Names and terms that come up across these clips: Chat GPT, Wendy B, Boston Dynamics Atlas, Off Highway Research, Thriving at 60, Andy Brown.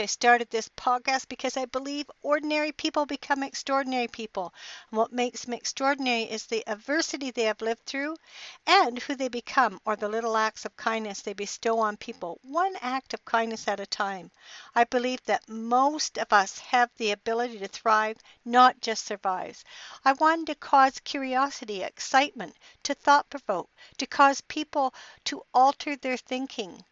I started this podcast because I believe ordinary people become extraordinary people. And what makes them extraordinary is the adversity they have lived through and who they become, or the little acts of kindness they bestow on people, one act of kindness at a time. I believe that most of us have the ability to thrive, not just survive. I wanted to cause curiosity, excitement, to thought-provoke, to cause people to alter their thinking,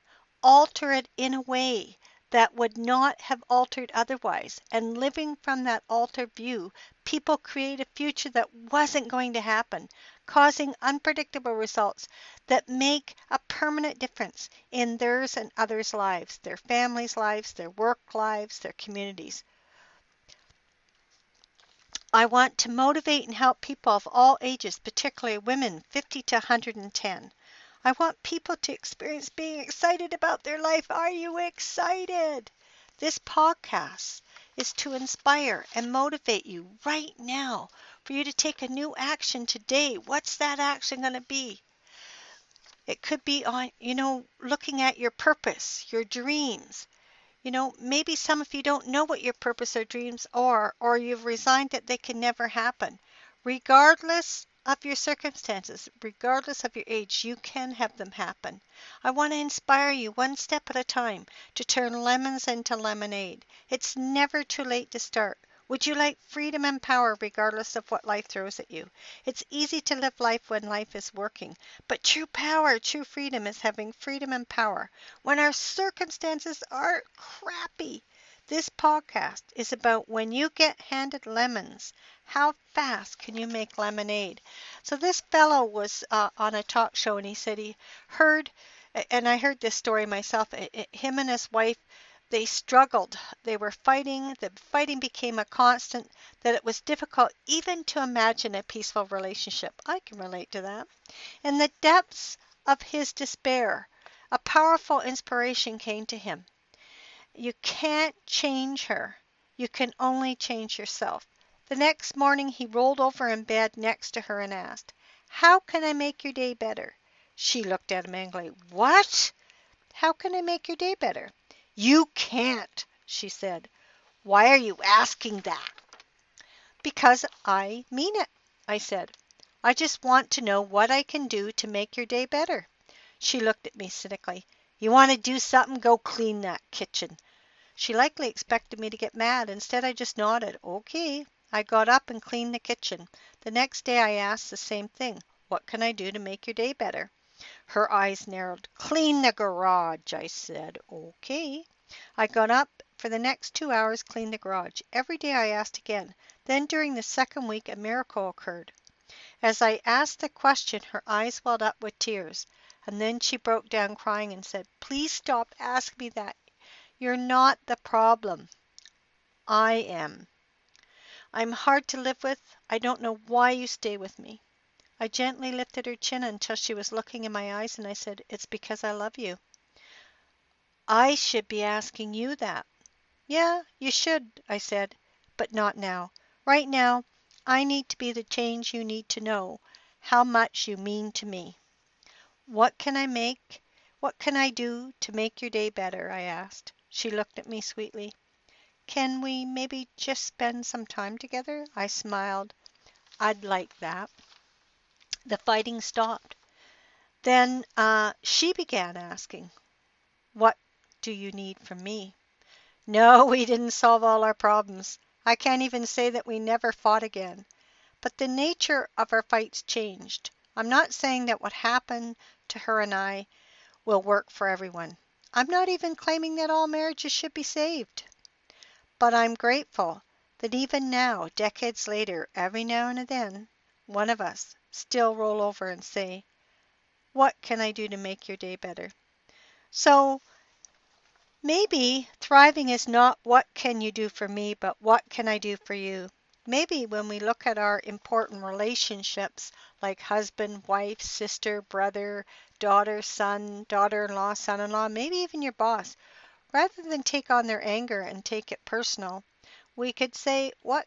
alter it in a way that would not have altered otherwise. And living from that altered view, people create a future that wasn't going to happen, causing unpredictable results that make a permanent difference in theirs and others' lives, their families' lives, their work lives, their communities. I want to motivate and help people of all ages, particularly women 50 to 110. I want people to experience being excited about their life. Are you excited? This podcast is to inspire and motivate you right now for you to take a new action today. What's that action going to be? It could be on, looking at your purpose, your dreams. Maybe some of you don't know what your purpose or dreams are, or you've resigned that they can never happen. Regardless of your circumstances, regardless of your age, you can have them happen. I want to inspire you one step at a time to turn lemons into lemonade. It's never too late to start. Would you like freedom and power regardless of what life throws at you? It's easy to live life when life is working, but true power, true freedom is having freedom and power when our circumstances are crappy. This podcast is about when you get handed lemons, how fast can you make lemonade? So this fellow was on a talk show, and he said he heard, and I heard this story myself, him and his wife, they struggled. They were fighting. The fighting became a constant that it was difficult even to imagine a peaceful relationship. I can relate to that. In the depths of his despair, a powerful inspiration came to him. You can't change her. You can only change yourself. The next morning, he rolled over in bed next to her and asked, "How can I make your day better?" She looked at him angrily. "What? How can I make your day better?" "You can't," she said. "Why are you asking that?" "Because I mean it," I said. "I just want to know what I can do to make your day better." She looked at me cynically. "You want to do something? Go clean that kitchen." She likely expected me to get mad. Instead, I just nodded. "Okay." I got up and cleaned the kitchen. The next day, I asked the same thing. "What can I do to make your day better?" Her eyes narrowed. "Clean the garage," I said. "Okay." I got up for the next 2 hours, cleaned the garage. Every day, I asked again. Then during the second week, a miracle occurred. As I asked the question, her eyes welled up with tears. And then she broke down crying and said, "Please stop asking me that. You're not the problem. I am. I'm hard to live with. I don't know why you stay with me." I gently lifted her chin until she was looking in my eyes, and I said, "It's because I love you. I should be asking you that." "Yeah, you should," I said, "but not now. Right now, I need to be the change you need to know how much you mean to me." What can I do to make your day better?" I asked. She looked at me sweetly. "Can we maybe just spend some time together?" I smiled. "I'd like that." The fighting stopped. Then she began asking, What do you need from me? No, we didn't solve all our problems. I can't even say that we never fought again. But the nature of our fights changed. I'm not saying that what happened to her and I will work for everyone. I'm not even claiming that all marriages should be saved. But I'm grateful that even now, decades later, every now and then, one of us still roll over and say, "What can I do to make your day better?" So maybe thriving is not what can you do for me, but what can I do for you? Maybe when we look at our important relationships like husband, wife, sister, brother, daughter, son, daughter-in-law, son-in-law, maybe even your boss, rather than take on their anger and take it personal, we could say, what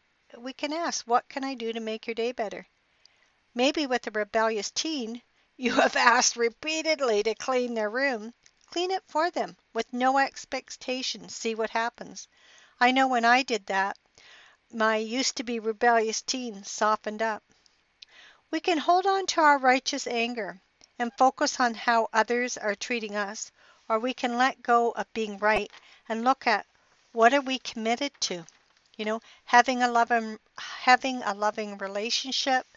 can I do to make your day better? Maybe with a rebellious teen, you have asked repeatedly to clean their room. Clean it for them with no expectations. See what happens. I know when I did that, my used-to-be rebellious teen softened up. We can hold on to our righteous anger and focus on how others are treating us, or we can let go of being right and look at what are we committed to. You know, having a loving relationship.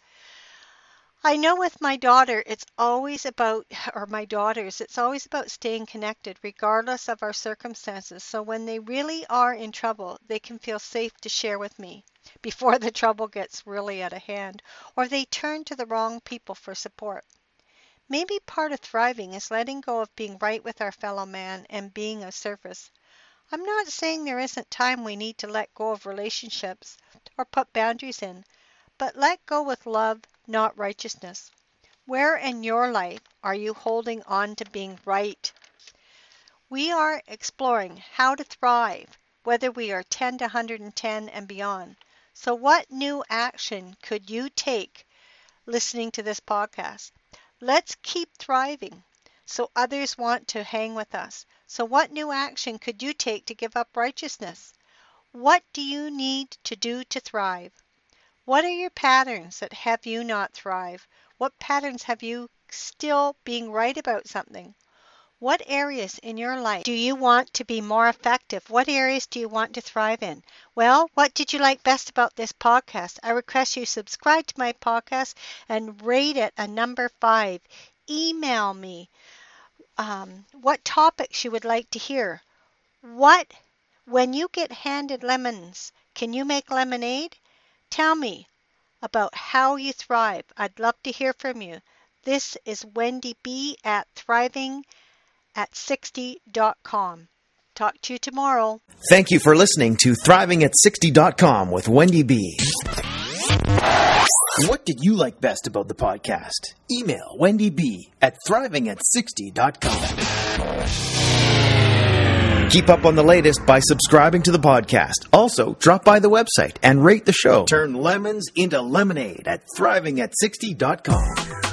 I know with my daughter, my daughters, it's always about staying connected regardless of our circumstances. So when they really are in trouble, they can feel safe to share with me before the trouble gets really out of hand or they turn to the wrong people for support. Maybe part of thriving is letting go of being right with our fellow man and being of service. I'm not saying there isn't time we need to let go of relationships or put boundaries in, but let go with love, not righteousness. Where in your life are you holding on to being right? We are exploring how to thrive, whether we are 10 to 110 and beyond. So what new action could you take listening to this podcast? Let's keep thriving so others want to hang with us. So what new action could you take to give up righteousness? What do you need to do to thrive? What are your patterns that have you not thrive? What patterns have you still being right about something? What areas in your life do you want to be more effective? What areas do you want to thrive in? Well, what did you like best about this podcast? I request you subscribe to my podcast and rate it a number 5. Email me what topics you would like to hear. When you get handed lemons, can you make lemonade? Tell me about how you thrive. I'd love to hear from you. This is Wendy B at thrivingat60.com. Talk to you tomorrow. Thank you for listening to thrivingat60.com with Wendy B. What did you like best about the podcast? Email Wendy B at thrivingat60.com. Keep up on the latest by subscribing to the podcast. Also, drop by the website and rate the show. Turn lemons into lemonade at thriving at 60.com.